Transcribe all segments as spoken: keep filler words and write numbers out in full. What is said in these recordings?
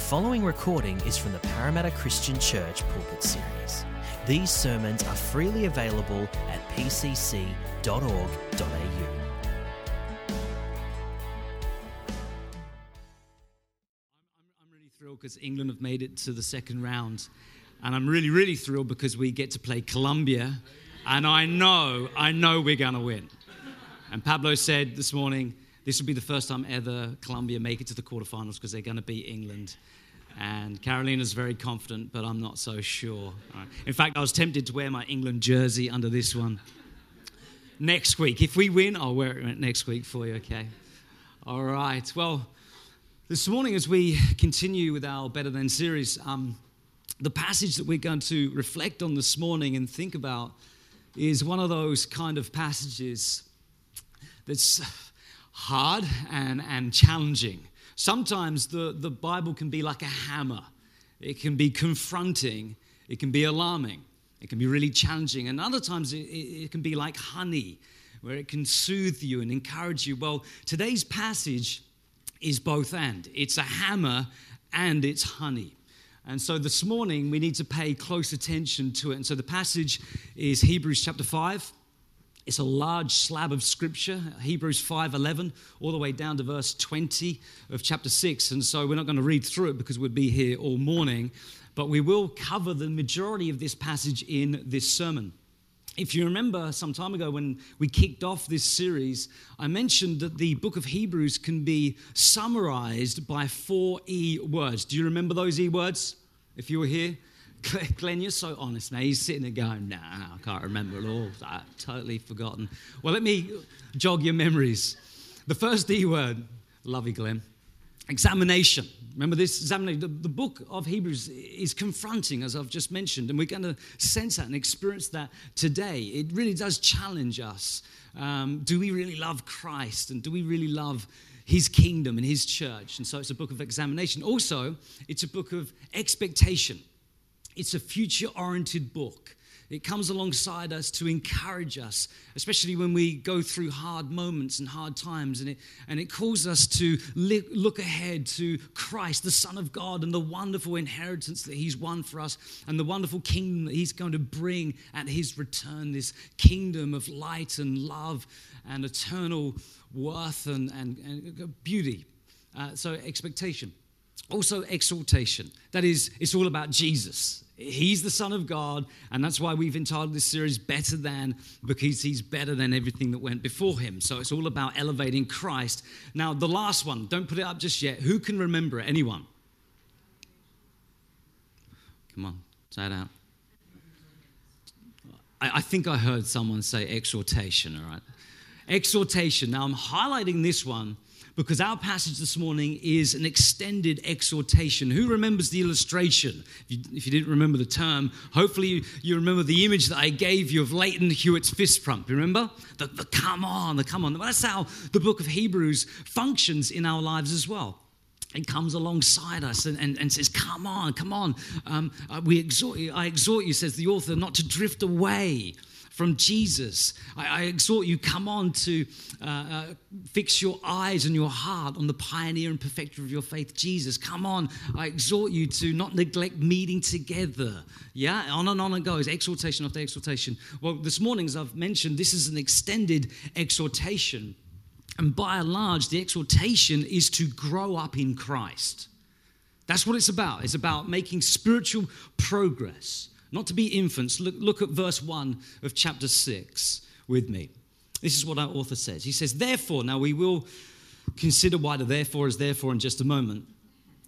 The following recording is from the Parramatta Christian Church Pulpit Series. These sermons are freely available at p c c dot org dot a u. I'm really thrilled because England have made it to the second round. And I'm really, really thrilled because we get to play Colombia. And I know, I know we're going to win. And Pablo said this morning, this will be the first time ever Colombia make it to the quarterfinals because they're going to beat England. And Carolina's very confident, but I'm not so sure. Right. In fact, I was tempted to wear my England jersey under this one. Next week, if we win, I'll wear it next week for you, okay? All right. Well, this morning as we continue with our Better Than series, um, the passage that we're going to reflect on this morning and think about is one of those kind of passages that's hard and, and challenging. Sometimes the, the Bible can be like a hammer. It can be confronting. It can be alarming. It can be really challenging. And other times it, it can be like honey, where it can soothe you and encourage you. Well, today's passage is both and. It's a hammer and it's honey. And so this morning we need to pay close attention to it. And so the passage is Hebrews chapter five. It's a large slab of scripture, Hebrews five eleven, all the way down to verse twenty of chapter six. And so we're not going to read through it because we'd be here all morning, but we will cover the majority of this passage in this sermon. If you remember some time ago when we kicked off this series, I mentioned that the book of Hebrews can be summarized by four E words. Do you remember those E words if you were here? Glenn, you're so honest, man. He's sitting there going, nah, I can't remember it all. I've totally forgotten. Well, let me jog your memories. The first E word, love you, Glenn, examination. Remember this? Examination. The, the book of Hebrews is confronting, as I've just mentioned, and we're going to sense that and experience that today. It really does challenge us. Um, do we really love Christ, and do we really love His kingdom and His church? And so it's a book of examination. Also, it's a book of expectation. It's a future-oriented book. It comes alongside us to encourage us, especially when we go through hard moments and hard times, and it and it calls us to li- look ahead to Christ, the Son of God, and the wonderful inheritance that He's won for us, and the wonderful kingdom that He's going to bring at His return, this kingdom of light and love and eternal worth and, and, and beauty. Uh, so expectation. Also exaltation. That is, it's all about Jesus. He's the Son of God, and that's why we've entitled this series Better Than, because He's better than everything that went before Him. So it's all about elevating Christ. Now, the last one, don't put it up just yet. Who can remember it? Anyone? Come on, say it out. I, I think I heard someone say exhortation, all right? Exhortation. Now, I'm highlighting this one because our passage this morning is an extended exhortation. Who remembers the illustration? If you, if you didn't remember the term, hopefully you, you remember the image that I gave you of Leighton Hewitt's fist pump. You remember? The, the come on, the come on. Well, that's how the book of Hebrews functions in our lives as well. It comes alongside us and, and, and says, come on, come on. Um, we exhort you, I exhort you, says the author, not to drift away from Jesus. I, I exhort you, come on, to uh, uh, fix your eyes and your heart on the pioneer and perfecter of your faith, Jesus. Come on, I exhort you to not neglect meeting together. Yeah, on and on it goes, exhortation after exhortation. Well, this morning, as I've mentioned, this is an extended exhortation. And by and large, the exhortation is to grow up in Christ. That's what it's about. It's about making spiritual progress. Not to be infants. Look, look at verse one of chapter six with me. This is what our author says. He says, therefore, now we will consider why the therefore is therefore in just a moment.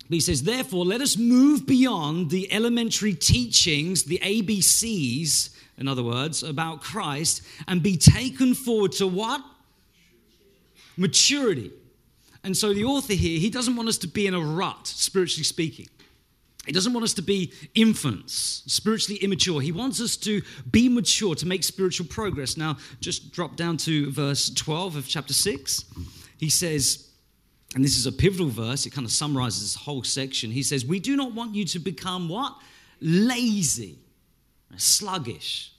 But he says, therefore, let us move beyond the elementary teachings, the A B Cs, in other words, about Christ, and be taken forward to what? Maturity. And so the author here, he doesn't want us to be in a rut, spiritually speaking. He doesn't want us to be infants, spiritually immature. He wants us to be mature, to make spiritual progress. Now, just drop down to verse twelve of chapter six. He says, and this is a pivotal verse, it kind of summarizes this whole section. He says, we do not want you to become what? Lazy, sluggish,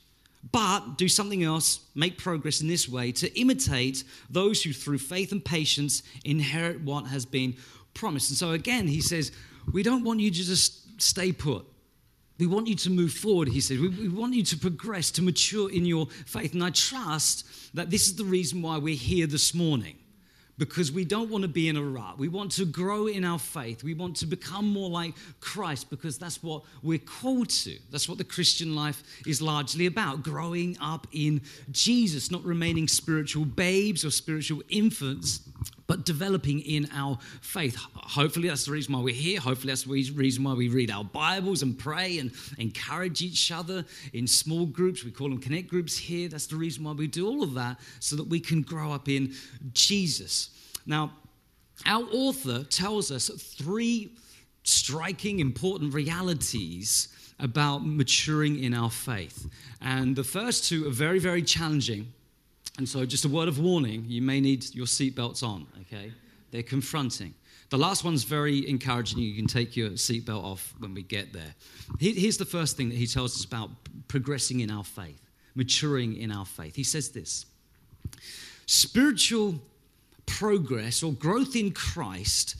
but do something else, make progress in this way, to imitate those who through faith and patience inherit what has been promised. And so again, he says, we don't want you to just stay put. We want you to move forward, he said. We, we want you to progress, to mature in your faith. And I trust that this is the reason why we're here this morning, because we don't want to be in a rut. We want to grow in our faith. We want to become more like Christ, because that's what we're called to. That's what the Christian life is largely about, growing up in Jesus, not remaining spiritual babes or spiritual infants, but developing in our faith. Hopefully that's the reason why we're here. Hopefully that's the reason why we read our Bibles and pray and encourage each other in small groups. We call them connect groups here. That's the reason why we do all of that, so that we can grow up in Jesus. Now, our author tells us three striking, important realities about maturing in our faith. And the first two are very, very challenging. And so just a word of warning, you may need your seatbelts on, okay? They're confronting. The last one's very encouraging. You can take your seatbelt off when we get there. Here's the first thing that he tells us about progressing in our faith, maturing in our faith. He says this: spiritual progress or growth in Christ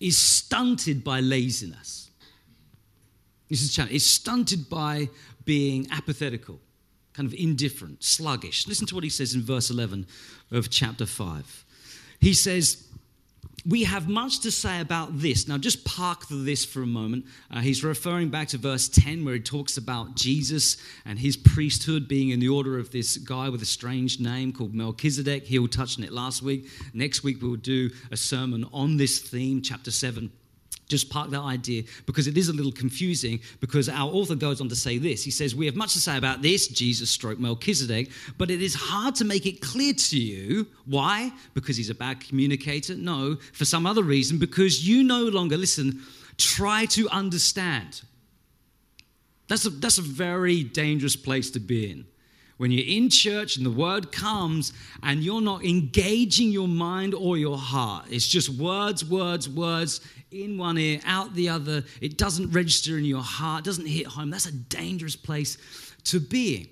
is stunted by laziness. This is challenging. It's stunted by being apathetical, kind of indifferent, sluggish. Listen to what he says in verse eleven of chapter five. He says, we have much to say about this. Now, just park this for a moment. Uh, he's referring back to verse ten, where he talks about Jesus and his priesthood being in the order of this guy with a strange name called Melchizedek. He was touching it last week. Next week, we'll do a sermon on this theme, chapter seven. Just park that idea, because it is a little confusing, because our author goes on to say this. He says, we have much to say about this, Jesus stroke Melchizedek, but it is hard to make it clear to you. Why? Because he's a bad communicator? No, for some other reason, because you no longer, listen, try to understand. That's a, that's a very dangerous place to be in. When you're in church and the word comes and you're not engaging your mind or your heart, it's just words, words, words, in one ear, out the other. It doesn't register in your heart, doesn't hit home. That's a dangerous place to be in.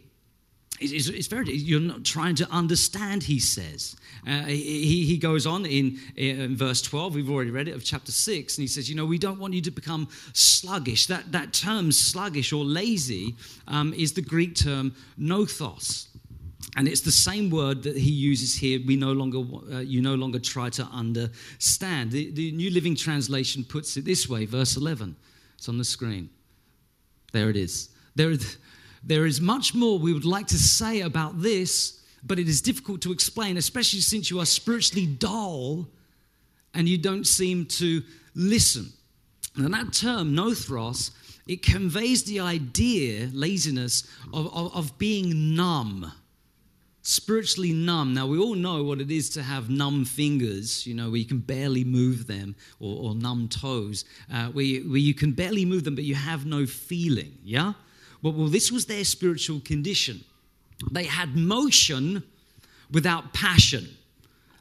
It's, it's very, you're not trying to understand, he says. Uh, he, he goes on in, in verse twelve, we've already read it, of chapter six, and he says, you know, we don't want you to become sluggish. That, that term sluggish or lazy um, is the Greek term nothos. And it's the same word that he uses here. We no longer, uh, you no longer try to understand. The, the New Living Translation puts it this way, verse eleven. It's on the screen. There it is. There it is. There is much more we would like to say about this, but it is difficult to explain, especially since you are spiritually dull and you don't seem to listen. And that term, nothros, it conveys the idea, laziness, of, of, of being numb, spiritually numb. Now, we all know what it is to have numb fingers, you know, where you can barely move them, or, or numb toes, uh, where, you, where you can barely move them, but you have no feeling, yeah? Well, this was their spiritual condition. They had motion without passion.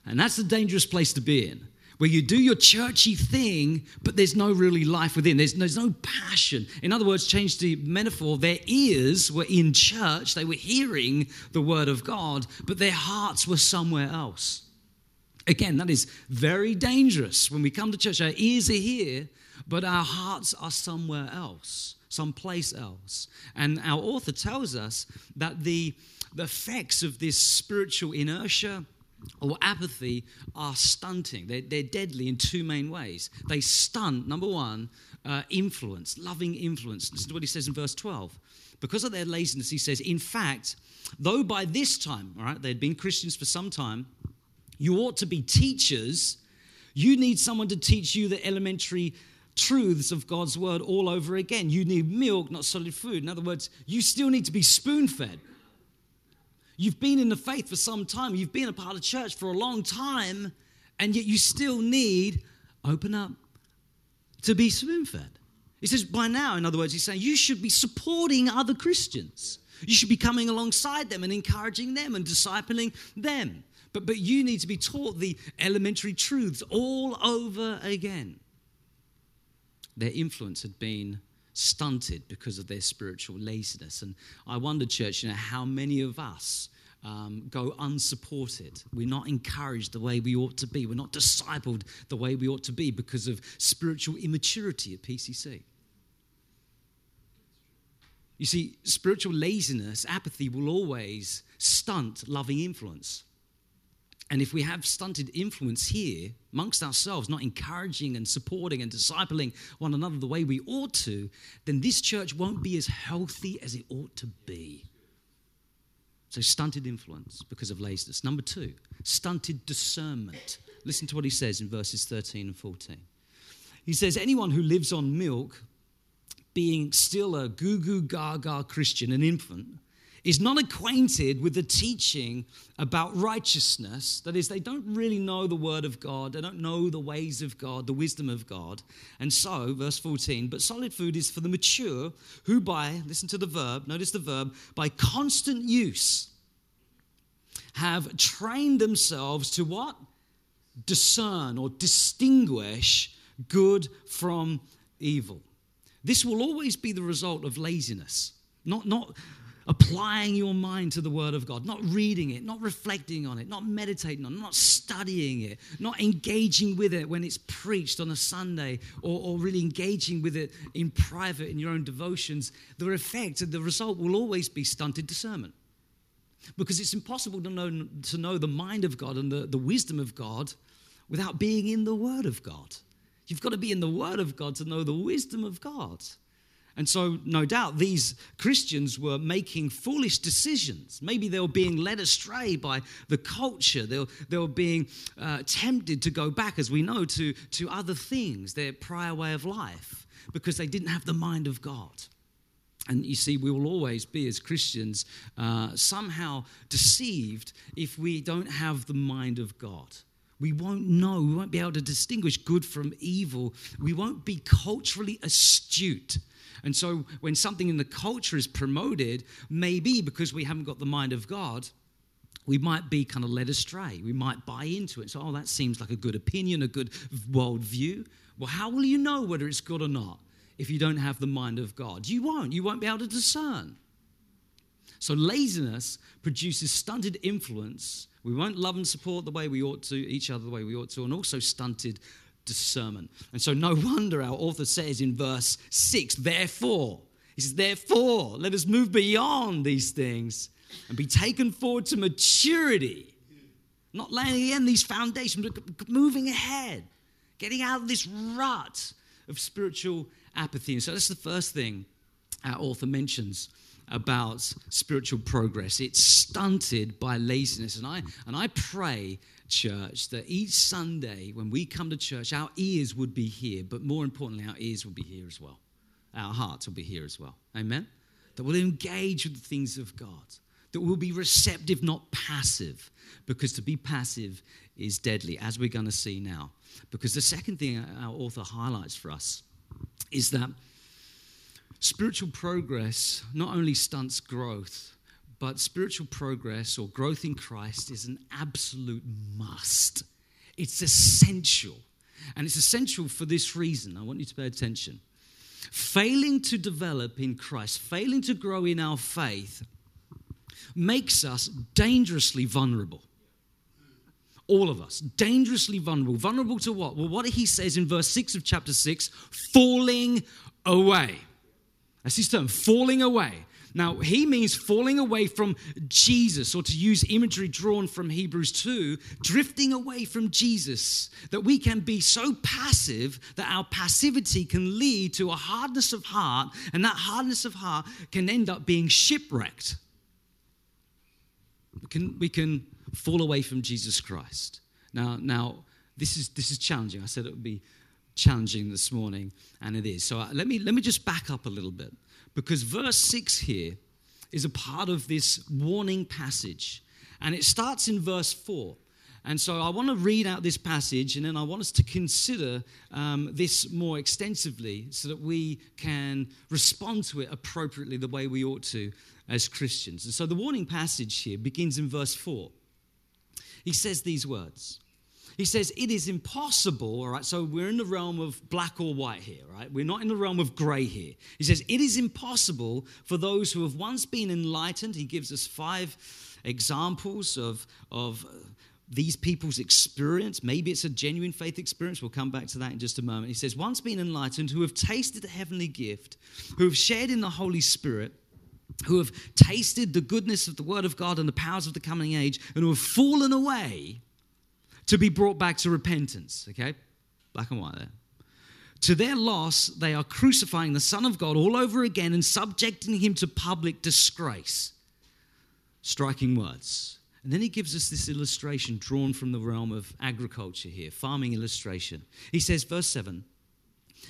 And that's a dangerous place to be in, where you do your churchy thing, but there's no really life within. There's, there's no passion. In other words, change the metaphor, their ears were in church. They were hearing the word of God, but their hearts were somewhere else. Again, that is very dangerous. When we come to church, our ears are here, but our hearts are somewhere else. Someplace else. And our author tells us that the, the effects of this spiritual inertia or apathy are stunting. They're, they're deadly in two main ways. They stunt, number one, uh, influence, loving influence. Listen to what he says in verse twelve. Because of their laziness, he says, in fact, though by this time, all right, they'd been Christians for some time, you ought to be teachers. You need someone to teach you the elementary truths of God's word all over again. You need milk, not solid food. In other words, you still need to be spoon-fed. You've been in the faith for some time. You've been a part of church for a long time, and yet you still need, open up, to be spoon-fed. He says, by now, in other words, he's saying you should be supporting other Christians. You should be coming alongside them and encouraging them and discipling them. But, but you need to be taught the elementary truths all over again. Their influence had been stunted because of their spiritual laziness. And I wonder, church, you know, how many of us um, go unsupported. We're not encouraged the way we ought to be. We're not discipled the way we ought to be because of spiritual immaturity at P C C. You see, spiritual laziness, apathy will always stunt loving influence. And if we have stunted influence here amongst ourselves, not encouraging and supporting and discipling one another the way we ought to, then this church won't be as healthy as it ought to be. So stunted influence because of laziness. Number two, stunted discernment. Listen to what he says in verses thirteen and fourteen. He says, anyone who lives on milk, being still a goo-goo-gaga Christian, an infant, is not acquainted with the teaching about righteousness. That is, they don't really know the word of God. They don't know the ways of God, the wisdom of God. And so, verse fourteen, but solid food is for the mature who by, listen to the verb, notice the verb, by constant use have trained themselves to what? Discern or distinguish good from evil. This will always be the result of laziness. Not, not... applying your mind to the Word of God, not reading it, not reflecting on it, not meditating on it, not studying it, not engaging with it when it's preached on a Sunday or, or really engaging with it in private in your own devotions, the effect and the result will always be stunted discernment. Because it's impossible to know, to know the mind of God and the, the wisdom of God without being in the Word of God. You've got to be in the Word of God to know the wisdom of God. And so, no doubt, these Christians were making foolish decisions. Maybe they were being led astray by the culture. They were, they were being uh, tempted to go back, as we know, to, to other things, their prior way of life, because they didn't have the mind of God. And you see, we will always be, as Christians, uh, somehow deceived if we don't have the mind of God. We won't know, we won't be able to distinguish good from evil. We won't be culturally astute. And so when something in the culture is promoted, maybe because we haven't got the mind of God, we might be kind of led astray. We might buy into it. So, oh, that seems like a good opinion, a good worldview. Well, how will you know whether it's good or not if you don't have the mind of God? You won't. You won't be able to discern. So laziness produces stunted influence. We won't love and support the way we ought to, each other the way we ought to, and also stunted discernment. And so no wonder our author says in verse six, therefore, he says, therefore, let us move beyond these things and be taken forward to maturity. Not laying in these foundations, but moving ahead, getting out of this rut of spiritual apathy. And so that's the first thing our author mentions about spiritual progress. It's stunted by laziness. And I and I pray, church, that each Sunday when we come to church, our ears would be here, but more importantly, our ears will be here as well. Our hearts will be here as well. Amen? That we'll engage with the things of God. That we'll be receptive, not passive, because to be passive is deadly, as we're going to see now. Because the second thing our author highlights for us is that spiritual progress not only stunts growth, but spiritual progress or growth in Christ is an absolute must. It's essential. And it's essential for this reason. I want you to pay attention. Failing to develop in Christ, failing to grow in our faith, makes us dangerously vulnerable. All of us, dangerously vulnerable. Vulnerable to what? Well, what he says in verse six of chapter six, falling away. That's his term, falling away. Now, he means falling away from Jesus, or to use imagery drawn from Hebrews two, drifting away from Jesus, that we can be so passive that our passivity can lead to a hardness of heart, and that hardness of heart can end up being shipwrecked. We can, we can fall away from Jesus Christ. Now, now this is this is challenging. I said it would be challenging this morning, and it is. So let me let me just back up a little bit, because verse six here is a part of this warning passage, and it starts in verse four. And so I want to read out this passage, and then I want us to consider um, this more extensively so that we can respond to it appropriately the way we ought to as Christians. And so the warning passage here begins in verse four. He says these words. He says, it is impossible, all right, so we're in the realm of black or white here, right? We're not in the realm of gray here. He says, it is impossible for those who have once been enlightened, he gives us five examples of, of these people's experience. Maybe it's a genuine faith experience. We'll come back to that in just a moment. He says, once being enlightened, who have tasted the heavenly gift, who have shared in the Holy Spirit, who have tasted the goodness of the Word of God and the powers of the coming age, and who have fallen away to be brought back to repentance. Okay? Black and white there. To their loss, they are crucifying the Son of God all over again and subjecting him to public disgrace. Striking words. And then he gives us this illustration drawn from the realm of agriculture here, farming illustration. He says, verse seven,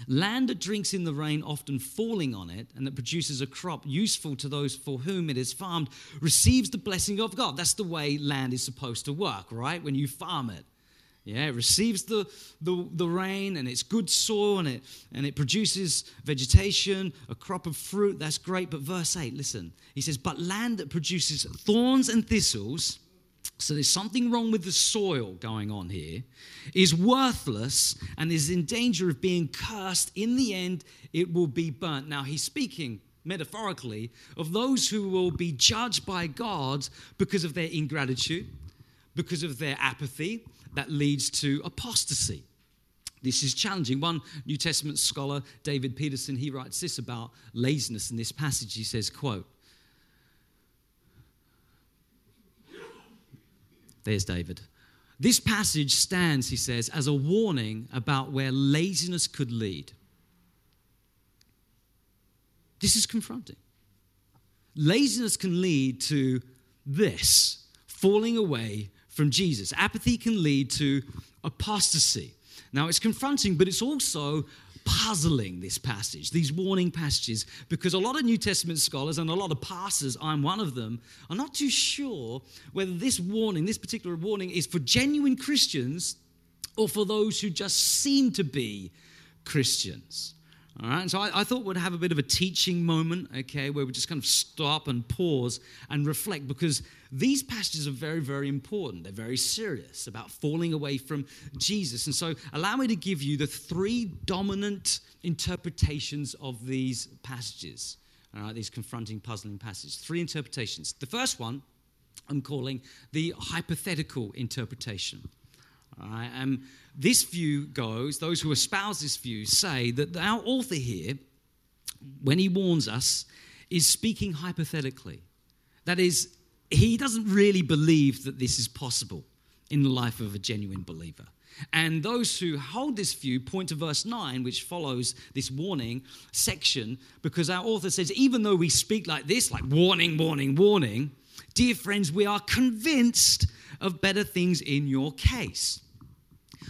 land that drinks in the rain, often falling on it, and that produces a crop useful to those for whom it is farmed, receives the blessing of God. That's the way land is supposed to work, right? When you farm it. Yeah, it receives the, the, the rain, and it's good soil, and it and it produces vegetation, a crop of fruit. That's great. But verse eight, listen. He says, but land that produces thorns and thistles, so there's something wrong with the soil going on here, is worthless and is in danger of being cursed. In the end, it will be burnt. Now, he's speaking metaphorically of those who will be judged by God because of their ingratitude, because of their apathy. That leads to apostasy. This is challenging. One New Testament scholar, David Peterson, he writes this about laziness in this passage. He says, quote, there's David. This passage stands, he says, as a warning about where laziness could lead. This is confronting. Laziness can lead to this, falling away from Jesus. Apathy can lead to apostasy. Now, it's confronting, but it's also puzzling, this passage, these warning passages, because a lot of New Testament scholars and a lot of pastors, I'm one of them, are not too sure whether this warning, this particular warning, is for genuine Christians or for those who just seem to be Christians. All right, and so I, I thought we'd have a bit of a teaching moment, okay, where we just kind of stop and pause and reflect, because these passages are very, very important. They're very serious about falling away from Jesus. And so allow me to give you the three dominant interpretations of these passages, all right, these confronting, puzzling passages. Three interpretations. The first one I'm calling the hypothetical interpretation. All right, and this view goes, those who espouse this view say that our author here, when he warns us, is speaking hypothetically. That is, he doesn't really believe that this is possible in the life of a genuine believer. And those who hold this view point to verse nine, which follows this warning section, because our author says, even though we speak like this, like warning, warning, warning, dear friends, we are convinced of better things in your case.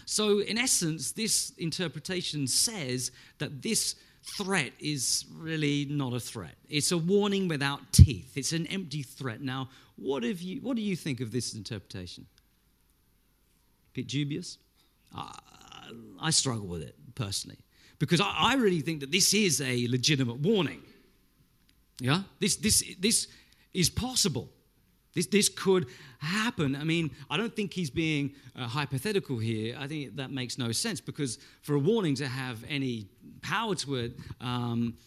So, in essence, this interpretation says that this threat is really not a threat. It's a warning without teeth. It's an empty threat. Now, what have you? What do you think of this interpretation? A bit dubious? Uh, I struggle with it, personally, because I, I really think that this is a legitimate warning. Yeah? This, this, this is possible. This this could happen. I mean, I don't think he's being uh, hypothetical here. I think that makes no sense, because for a warning to have any power to it, um,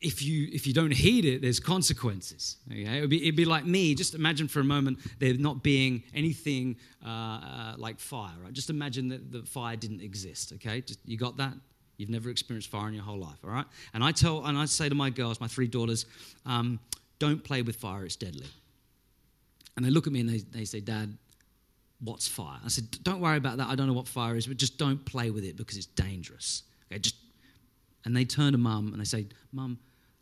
if you if you don't heed it, there's consequences. Okay? It would be, it'd be like me. Just imagine for a moment there not being anything uh, uh, like fire. Right? Just imagine that the fire didn't exist. Okay, just, you got that? You've never experienced fire in your whole life, all right? And I tell and I say to my girls, my three daughters, um, don't play with fire. It's deadly. And they look at me and they, they say, Dad, what's fire? I said, don't worry about that. I don't know what fire is, but just don't play with it because it's dangerous. Okay, just. And they turn to Mum and they say, Mum,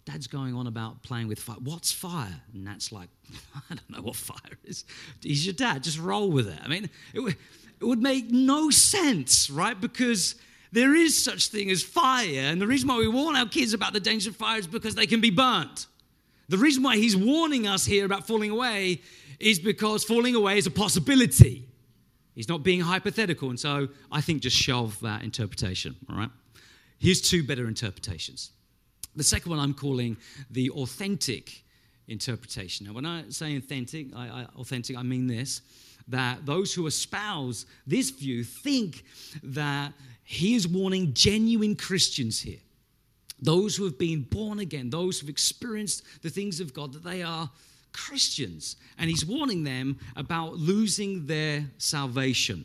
Dad's going on about playing with fire. What's fire? And that's like, I don't know what fire is. He's your dad. Just roll with it. I mean, it, w- it would make no sense, right? Because there is such thing as fire. And the reason why we warn our kids about the danger of fire is because they can be burnt. The reason why he's warning us here about falling away is because falling away is a possibility. He's not being hypothetical. And so I think just shelve that interpretation, all right? Here's two better interpretations. The second one I'm calling the authentic interpretation. Now, when I say authentic, I, I, authentic, I mean this, that those who espouse this view think that he is warning genuine Christians here. Those who have been born again, those who have experienced the things of God, that they are Christians. And he's warning them about losing their salvation,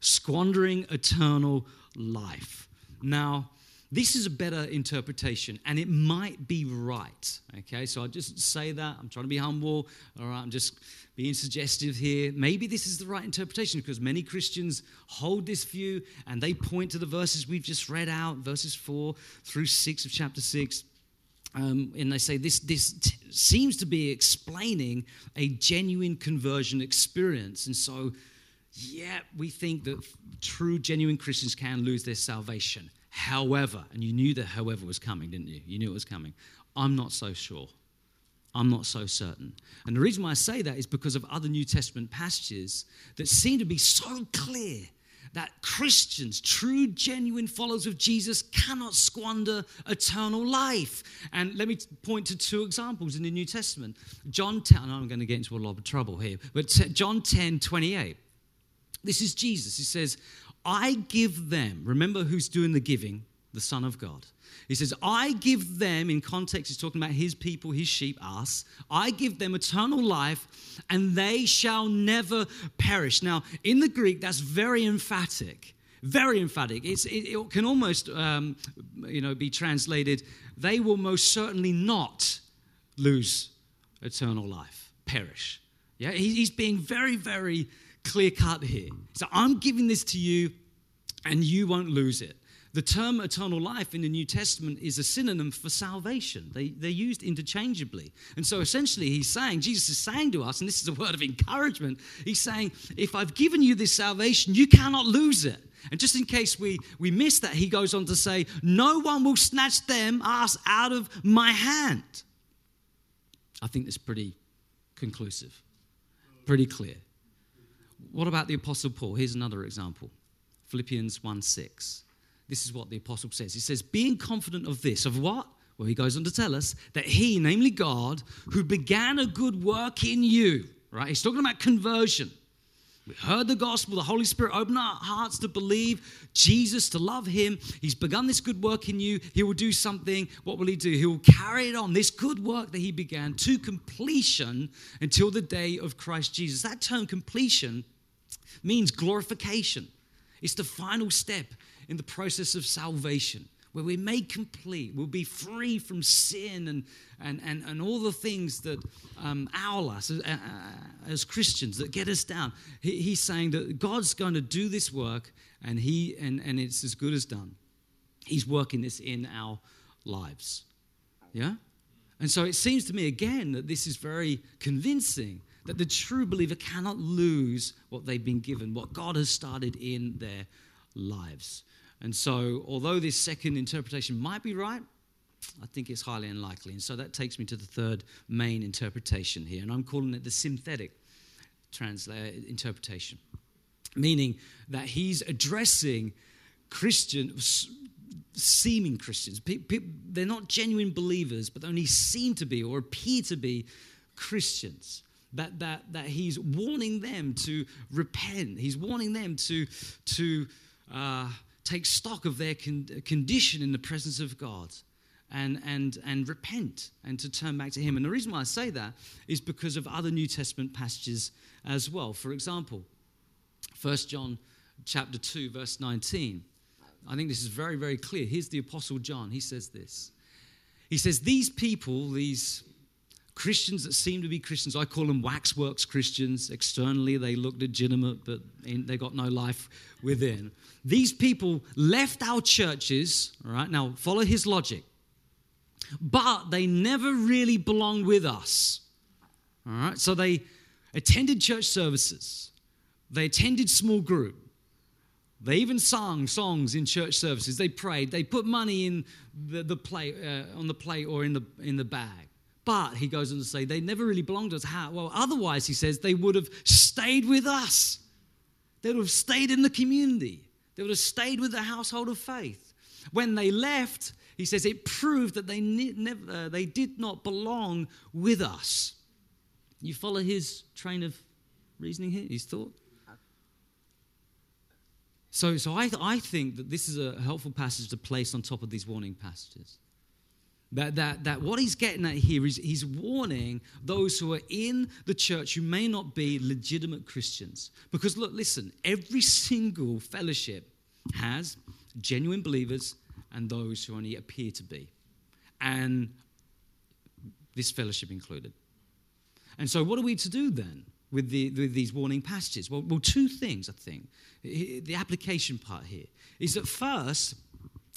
squandering eternal life. Now, this is a better interpretation, and it might be right, okay? So I just say that. I'm trying to be humble, all right? I'm just being suggestive here. Maybe this is the right interpretation because many Christians hold this view, and they point to the verses we've just read out, verses four through six of chapter six, um, and they say this, this t- seems to be explaining a genuine conversion experience, and so, yeah, we think that true, genuine Christians can lose their salvation. However, and you knew that however was coming, didn't you? You knew it was coming. I'm not so sure. I'm not so certain. And the reason why I say that is because of other New Testament passages that seem to be so clear that Christians, true, genuine followers of Jesus, cannot squander eternal life. And let me point to two examples in the New Testament. John ten, and I'm going to get into a lot of trouble here, but John ten twenty-eight. This is Jesus. He says, I give them, remember who's doing the giving, the Son of God. He says, I give them, in context, he's talking about his people, his sheep, us. I give them eternal life, and they shall never perish. Now, in the Greek, that's very emphatic, very emphatic. It's, it, it can almost um, you know, be translated, they will most certainly not lose eternal life, perish. Yeah, he, he's being very, very clear cut here. So I'm giving this to you and you won't lose it. The term eternal life in the New Testament is a synonym for salvation. They, they're used interchangeably. And so essentially he's saying, Jesus is saying to us, and this is a word of encouragement, he's saying, if I've given you this salvation, you cannot lose it. And just in case we, we miss that, he goes on to say, no one will snatch them, us, out of my hand. I think that's pretty conclusive, pretty clear. What about the Apostle Paul? Here's another example. Philippians one six. This is what the Apostle says. He says, being confident of this, of what? Well, he goes on to tell us that he, namely God, who began a good work in you, right? He's talking about conversion. We heard the gospel, the Holy Spirit opened our hearts to believe Jesus, to love him. He's begun this good work in you. He will do something. What will he do? He will carry it on, this good work that he began, to completion until the day of Christ Jesus. That term completion means glorification. It's the final step in the process of salvation, where we're made complete, we'll be free from sin and and and, and all the things that um, owl us as, uh, as Christians, that get us down. He, he's saying that God's going to do this work, and he and, and it's as good as done. He's working this in our lives, yeah. And so it seems to me again that this is very convincing that the true believer cannot lose what they've been given, what God has started in their lives. And so, although this second interpretation might be right, I think it's highly unlikely. And so that takes me to the third main interpretation here, and I'm calling it the synthetic transla- interpretation, meaning that he's addressing Christian, seeming Christians. Pe- pe- they're not genuine believers, but they only seem to be or appear to be Christians. That that that he's warning them to repent. He's warning them to to. Uh, take stock of their con- condition in the presence of God and, and, and repent and to turn back to him. And the reason why I say that is because of other New Testament passages as well. For example, First John chapter two, verse nineteen. I think this is very, very clear. Here's the Apostle John. He says this. He says, these people, these Christians that seem to be Christians, I call them waxworks Christians. Externally, they look legitimate, but they got no life within. These people left our churches, all right, now follow his logic, but they never really belonged with us, all right? So they attended church services. They attended small group. They even sang songs in church services. They prayed. They put money in the, the plate, uh, on the plate or in the in the bag. But, he goes on to say, they never really belonged to us. How? Well, otherwise, he says, they would have stayed with us. They would have stayed in the community. They would have stayed with the household of faith. When they left, he says, it proved that they ne- never, uh, they did not belong with us. You follow his train of reasoning here, his thought? So, so I, I think that this is a helpful passage to place on top of these warning passages. That, that, that what he's getting at here is he's warning those who are in the church who may not be legitimate Christians. Because look, listen, every single fellowship has genuine believers and those who only appear to be. And this fellowship included. And so what are we to do then with, the, with these warning passages? Well, well, two things, I think. The application part here is that first,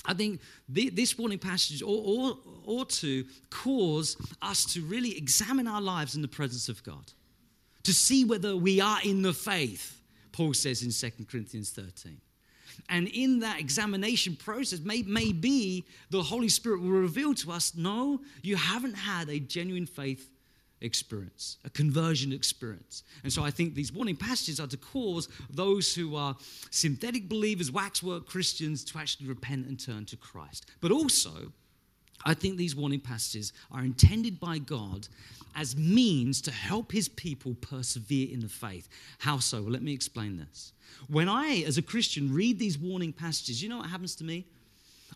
I think the, this warning passage ought, ought, ought to cause us to really examine our lives in the presence of God, to see whether we are in the faith, Paul says in Second Corinthians thirteen. And in that examination process, may, maybe the Holy Spirit will reveal to us, no, you haven't had a genuine faith experience, a conversion experience. And so I think these warning passages are to cause those who are synthetic believers, waxwork Christians, to actually repent and turn to Christ. But also, I think these warning passages are intended by God as means to help his people persevere in the faith. How so? Well, let me explain this. When I, as a Christian, read these warning passages, you know what happens to me?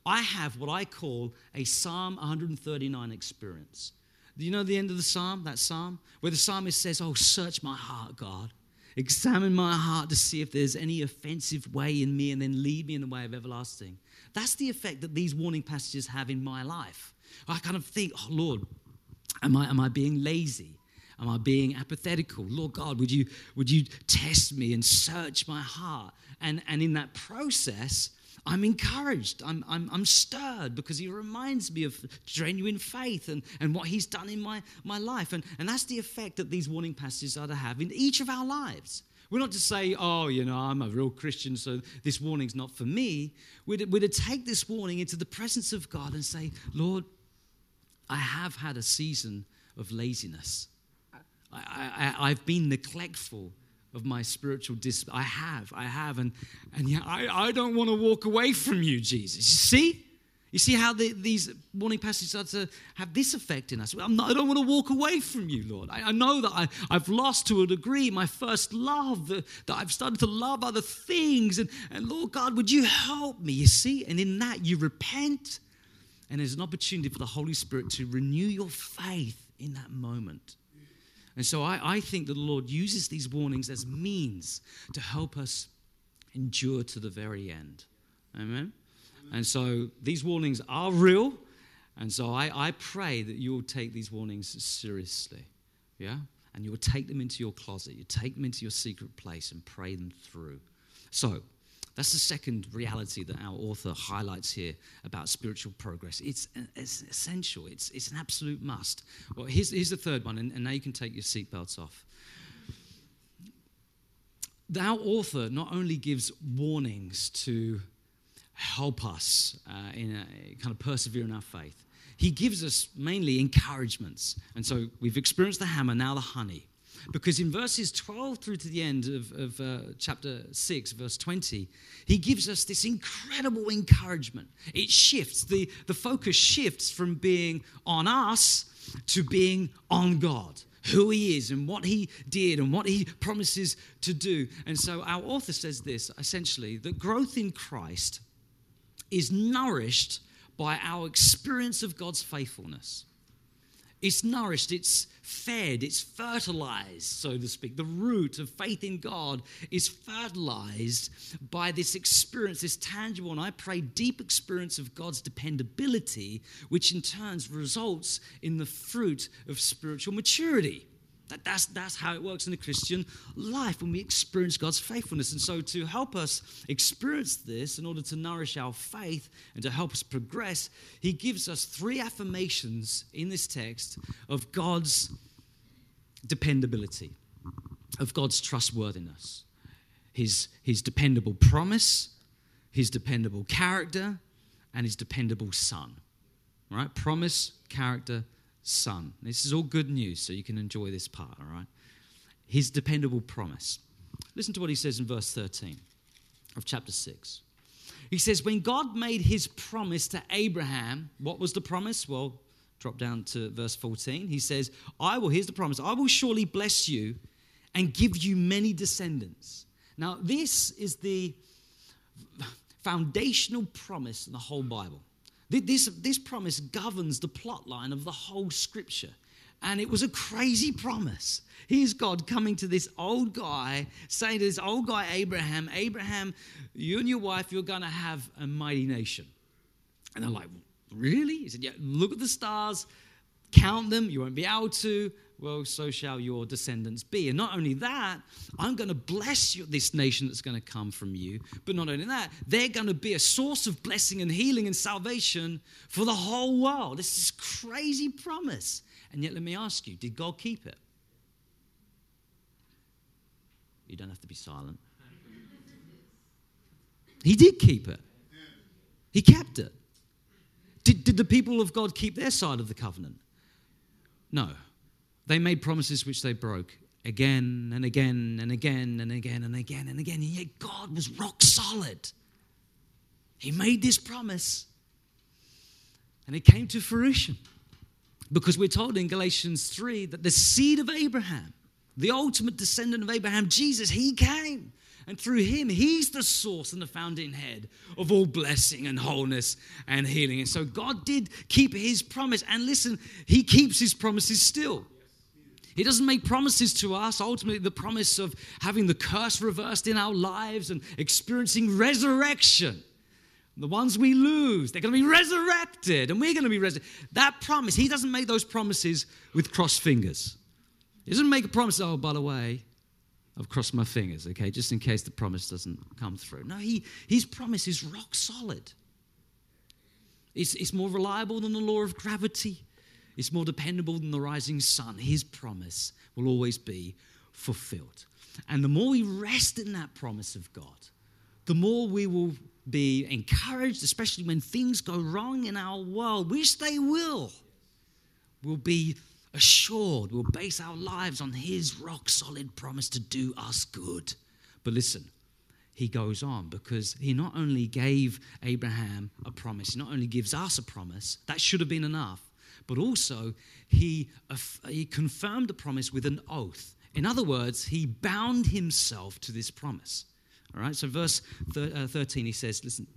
I have what I call a Psalm one thirty-nine experience. You know the end of the psalm, that psalm, where the psalmist says, oh, search my heart, God. Examine my heart to see if there's any offensive way in me, and then lead me in the way of everlasting. That's the effect that these warning passages have in my life. I kind of think, oh, Lord, am I, am I being lazy? Am I being apathetical? Lord God, would you, would you test me and search my heart? And, and in that process, I'm encouraged, I'm, I'm, I'm stirred because he reminds me of genuine faith and, and what he's done in my, my life. And, and that's the effect that these warning passages are to have in each of our lives. We're not to say, oh, you know, I'm a real Christian, so this warning's not for me. We're to, we're to take this warning into the presence of God and say, Lord, I have had a season of laziness. I, I, I've been neglectful of my spiritual discipline. I have, I have, and, and yeah, I, I don't want to walk away from you, Jesus. You see? You see how the, these warning passages are to have this effect in us? I'm not, I don't want to walk away from you, Lord. I, I know that I, I've lost to a degree my first love, that, that I've started to love other things, and, and Lord God, would you help me, you see? And in that, you repent, and there's an opportunity for the Holy Spirit to renew your faith in that moment. And so I, I think that the Lord uses these warnings as means to help us endure to the very end. Amen? Amen. And so these warnings are real. And so I, I pray that you'll take these warnings seriously. Yeah? And you'll take them into your closet. You take them into your secret place and pray them through. So that's the second reality that our author highlights here about spiritual progress. It's, it's essential. It's, it's an absolute must. Well, here's, here's the third one, and, and now you can take your seatbelts off. Our author not only gives warnings to help us uh, in a, kind of persevere in our faith, he gives us mainly encouragements. And so we've experienced the hammer, now the honey. Because in verses twelve through to the end of, of uh, chapter six, verse twenty, he gives us this incredible encouragement. It shifts. The, the focus shifts from being on us to being on God, who he is and what he did and what he promises to do. And so our author says this, essentially, that growth in Christ is nourished by our experience of God's faithfulness. It's nourished, it's fed, it's fertilized, so to speak. The root of faith in God is fertilized by this experience, this tangible, and I pray deep experience of God's dependability, which in turn results in the fruit of spiritual maturity. That, that's, that's how it works in the Christian life, when we experience God's faithfulness. And so to help us experience this, in order to nourish our faith and to help us progress, he gives us three affirmations in this text of God's dependability, of God's trustworthiness, his, his dependable promise, his dependable character, and his dependable son. All right? Promise, character, son. This is all good news, so you can enjoy this part, all right? His dependable promise. Listen to what he says in verse thirteen of chapter six. He says, when God made his promise to Abraham, what was the promise? Well, drop down to verse fourteen. He says, I will, here's the promise, I will surely bless you and give you many descendants. Now, this is the foundational promise in the whole Bible. This, this promise governs the plot line of the whole scripture. And it was a crazy promise. Here's God coming to this old guy, saying to this old guy, Abraham, Abraham, you and your wife, you're going to have a mighty nation. And they're like, really? He said, yeah, look at the stars, count them, you won't be able to. Well, so shall your descendants be. And not only that, I'm going to bless you, this nation that's going to come from you. But not only that, they're going to be a source of blessing and healing and salvation for the whole world. It's this crazy promise. And yet, let me ask you, did God keep it? You don't have to be silent. He did keep it. He kept it. Did, did the people of God keep their side of the covenant? No. They made promises which they broke again and again and again and again and again and again. And yet God was rock solid. He made this promise. And it came to fruition. Because we're told in Galatians three that the seed of Abraham, the ultimate descendant of Abraham, Jesus, he came. And through him, he's the source and the founding head of all blessing and wholeness and healing. And so God did keep his promise. And listen, he keeps his promises still. He doesn't make promises to us. Ultimately, the promise of having the curse reversed in our lives and experiencing resurrection. The ones we lose, they're going to be resurrected and we're going to be resurrected. That promise, he doesn't make those promises with crossed fingers. He doesn't make a promise, oh, by the way, I've crossed my fingers, okay, just in case the promise doesn't come through. No, he, his promise is rock solid. It's, it's more reliable than the law of gravity. It's more dependable than the rising sun. His promise will always be fulfilled. And the more we rest in that promise of God, the more we will be encouraged, especially when things go wrong in our world, which they will. We'll be assured, we'll base our lives on his rock-solid promise to do us good. But listen, he goes on because he not only gave Abraham a promise, he not only gives us a promise, that should have been enough, but also he, he confirmed the promise with an oath. In other words, he bound himself to this promise. All right, so verse thirteen, he says, listen,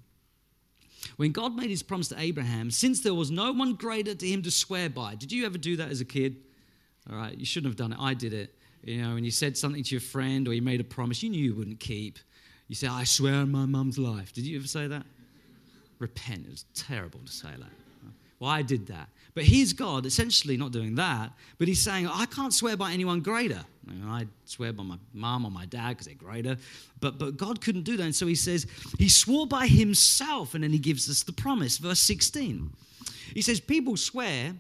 when God made his promise to Abraham, since there was no one greater to him to swear by. Did you ever do that as a kid? All right, you shouldn't have done it. I did it. You know, when you said something to your friend or you made a promise you knew you wouldn't keep, you say, I swear on my mum's life. Did you ever say that? Repent. It was terrible to say that. Well, I did that. But here's God essentially not doing that, but he's saying, I can't swear by anyone greater. I swear by my mom or my dad because they're greater. But, but God couldn't do that. And so he says, he swore by himself. And then he gives us the promise. Verse sixteen, he says, people swear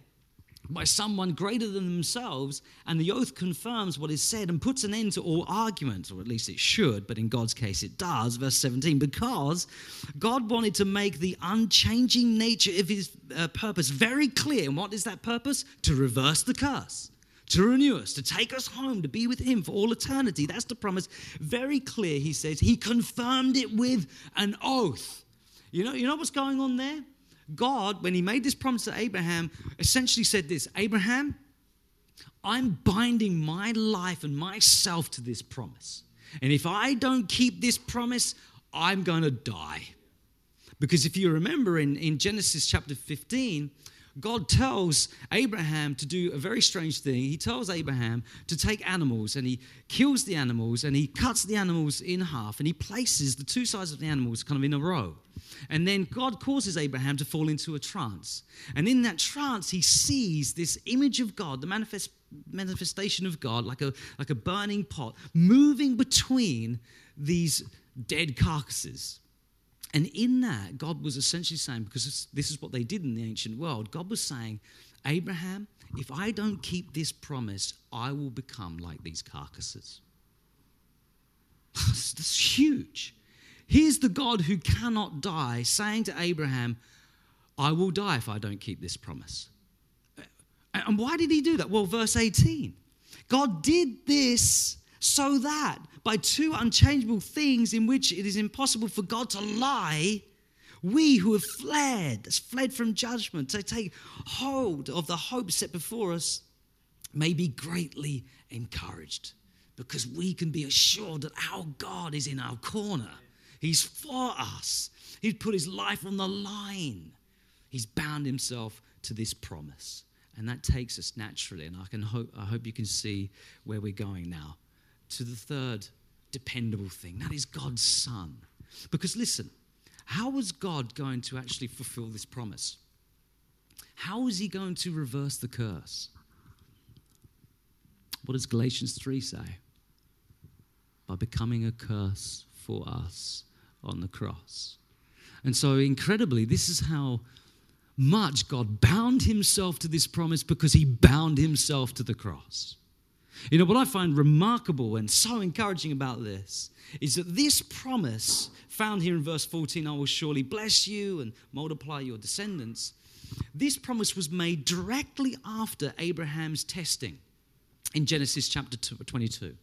by someone greater than themselves. And the oath confirms what is said and puts an end to all arguments, or at least it should. But in God's case, it does. Verse seventeen, because God wanted to make the unchanging nature of his uh, purpose very clear. And what is that purpose? To reverse the curse. To renew us, to take us home, to be with him for all eternity. That's the promise. Very clear, he says. He confirmed it with an oath. You know, you know what's going on there? God, when he made this promise to Abraham, essentially said this, Abraham, I'm binding my life and myself to this promise. And if I don't keep this promise, I'm going to die. Because if you remember in, in Genesis chapter fifteen, God tells Abraham to do a very strange thing. He tells Abraham to take animals, and he kills the animals, and he cuts the animals in half, and he places the two sides of the animals kind of in a row. And then God causes Abraham to fall into a trance. And in that trance, he sees this image of God, the manifest, manifestation of God, like a, like a burning pot, moving between these dead carcasses. And in that, God was essentially saying, because this is what they did in the ancient world, God was saying, Abraham, if I don't keep this promise, I will become like these carcasses. That's huge. Here's the God who cannot die saying to Abraham, I will die if I don't keep this promise. And why did he do that? Well, verse eighteen, God did this so that by two unchangeable things in which it is impossible for God to lie, we who have fled, fled from judgment, to take hold of the hope set before us, may be greatly encouraged. Because we can be assured that our God is in our corner. He's for us. He's put his life on the line. He's bound himself to this promise. And that takes us naturally, and I can hope I hope you can see where we're going now, to the third dependable thing. That is God's Son. Because listen, how was God going to actually fulfill this promise? How is he going to reverse the curse? What does Galatians three say? By becoming a curse for us on the cross. And so incredibly, this is how much God bound himself to this promise, because he bound himself to the cross. You know, what I find remarkable and so encouraging about this is that this promise found here in verse fourteen, I will surely bless you and multiply your descendants. This promise was made directly after Abraham's testing in Genesis chapter twenty-two.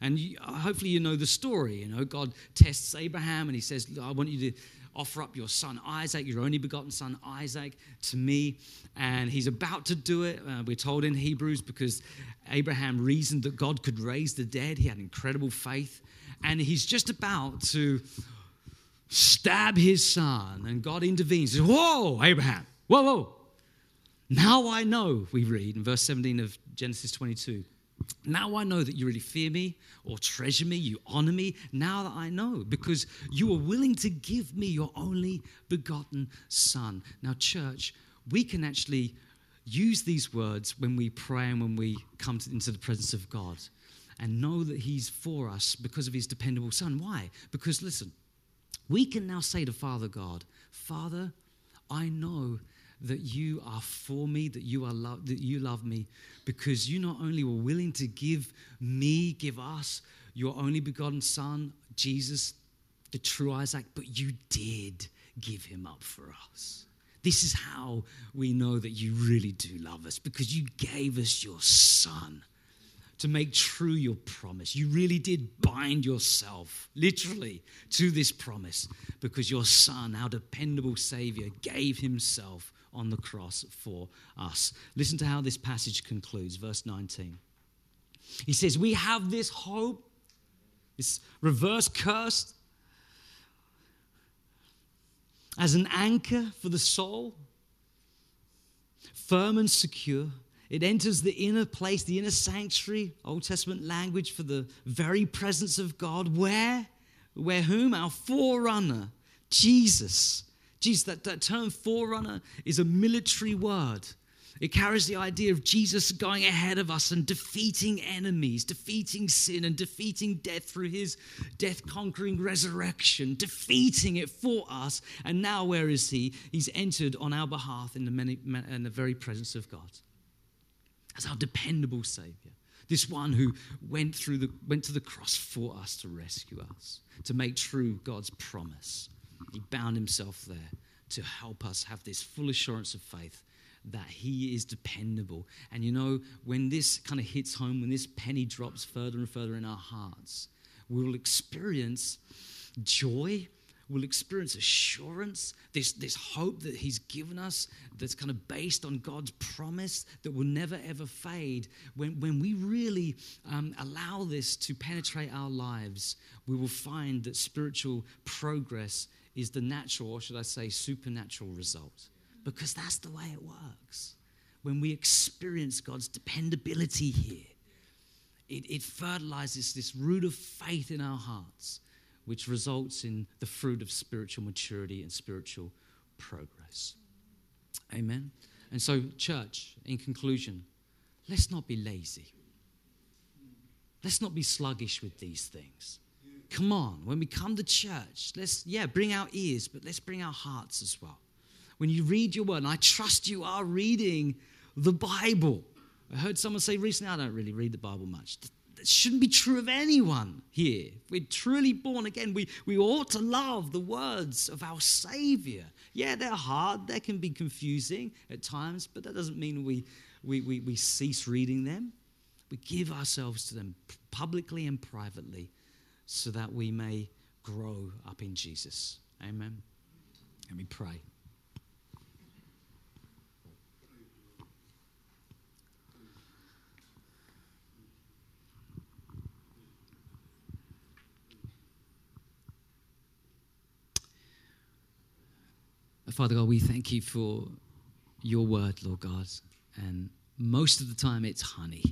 And you, hopefully you know the story. You know, God tests Abraham and he says, I want you to offer up your son Isaac, your only begotten son Isaac, to me. And he's about to do it. Uh, we're told in Hebrews, because Abraham reasoned that God could raise the dead. He had incredible faith. And he's just about to stab his son. And God intervenes. Says, whoa, Abraham, whoa, whoa. Now I know, we read in verse seventeen of Genesis twenty-two, now I know that you really fear me or treasure me, you honor me. Now that I know, because you are willing to give me your only begotten son. Now, church, we can actually use these words when we pray and when we come to, into the presence of God, and know that he's for us because of his dependable son. Why? Because, listen, we can now say to Father God, Father, I know that you are for me, that you are lo- that you love me, because you not only were willing to give me, give us, your only begotten son, Jesus, the true Isaac, but you did give him up for us. This is how we know that you really do love us, because you gave us your son to make true your promise. You really did bind yourself, literally, to this promise, because your son, our dependable Savior, gave himself on the cross for us. Listen to how this passage concludes, verse nineteen. He says, we have this hope, this reverse curse, as an anchor for the soul, firm and secure. It enters the inner place, the inner sanctuary, Old Testament language for the very presence of God, where, where whom? Our forerunner, Jesus. Jesus, that, that term forerunner is a military word. It carries the idea of Jesus going ahead of us and defeating enemies, defeating sin and defeating death through his death-conquering resurrection, defeating it for us. And now where is he? He's entered on our behalf in the, many, in the very presence of God as our dependable Savior. This one who went through the went to the cross for us to rescue us, to make true God's promise. He bound himself there to help us have this full assurance of faith that he is dependable. And you know, when this kind of hits home, when this penny drops further and further in our hearts, we'll experience joy, we'll experience assurance, this, this hope that he's given us that's kind of based on God's promise that will never, ever fade. When, when we really um, allow this to penetrate our lives, we will find that spiritual progress is the natural, or should I say, supernatural result. Because that's the way it works. When we experience God's dependability here, it, it fertilizes this root of faith in our hearts, which results in the fruit of spiritual maturity and spiritual progress. Amen? And so, church, in conclusion, let's not be lazy. Let's not be sluggish with these things. Come on, when we come to church, let's, yeah, bring our ears, but let's bring our hearts as well. When you read your word, and I trust you are reading the Bible. I heard someone say recently, I don't really read the Bible much. That shouldn't be true of anyone here. We're truly born again. We, we ought to love the words of our Savior. Yeah, they're hard. They can be confusing at times, but that doesn't mean we, we, we, we cease reading them. We give ourselves to them publicly and privately, so that we may grow up in Jesus. Amen. And we pray. Father God, we thank you for your word, Lord God. And most of the time it's honey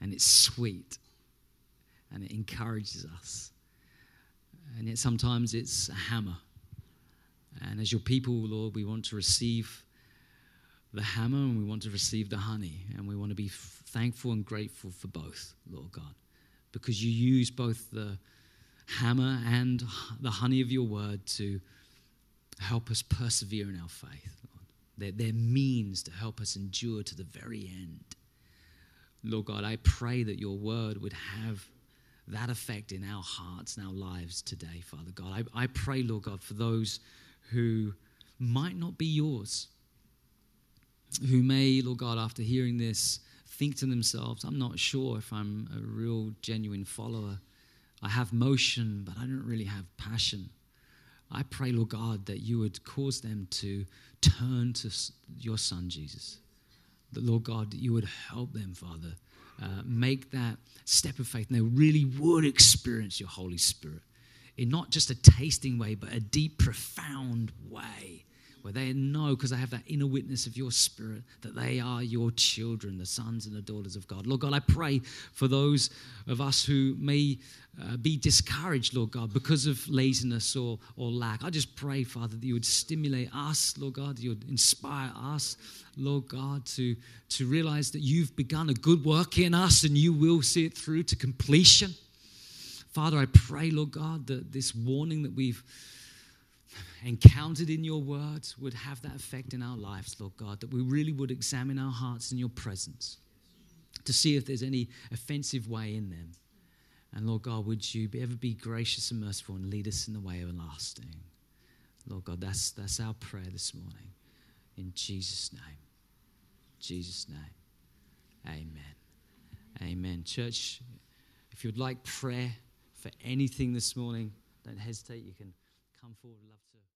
and it's sweet and it encourages us. And yet sometimes it's a hammer. And as your people, Lord, we want to receive the hammer and we want to receive the honey. And we want to be f- thankful and grateful for both, Lord God, because you use both the hammer and the honey of your word to help us persevere in our faith, Lord. They're, they're means to help us endure to the very end. Lord God, I pray that your word would have that effect in our hearts and our lives today, Father God. I, I pray, Lord God, for those who might not be yours, who may, Lord God, after hearing this, think to themselves, I'm not sure if I'm a real, genuine follower. I have motion, but I don't really have passion. I pray, Lord God, that you would cause them to turn to your Son, Jesus. That, Lord God, that you would help them, Father, Uh, make that step of faith, and they really would experience your Holy Spirit in not just a tasting way, but a deep, profound way where they know, because they have that inner witness of your Spirit, that they are your children, the sons and the daughters of God. Lord God, I pray for those of us who may uh, be discouraged, Lord God, because of laziness or, or lack. I just pray, Father, that you would stimulate us, Lord God, that you would inspire us, Lord God, to, to realize that you've begun a good work in us and you will see it through to completion. Father, I pray, Lord God, that this warning that we've encountered in your words would have that effect in our lives, Lord God, that we really would examine our hearts in your presence to see if there's any offensive way in them. And Lord God, would you ever be gracious and merciful and lead us in the way everlasting. Lord God, that's that's our prayer this morning. In Jesus' name. Jesus' name. Amen. Amen. Church, if you'd like prayer for anything this morning, don't hesitate. You can come forward. I'd love to.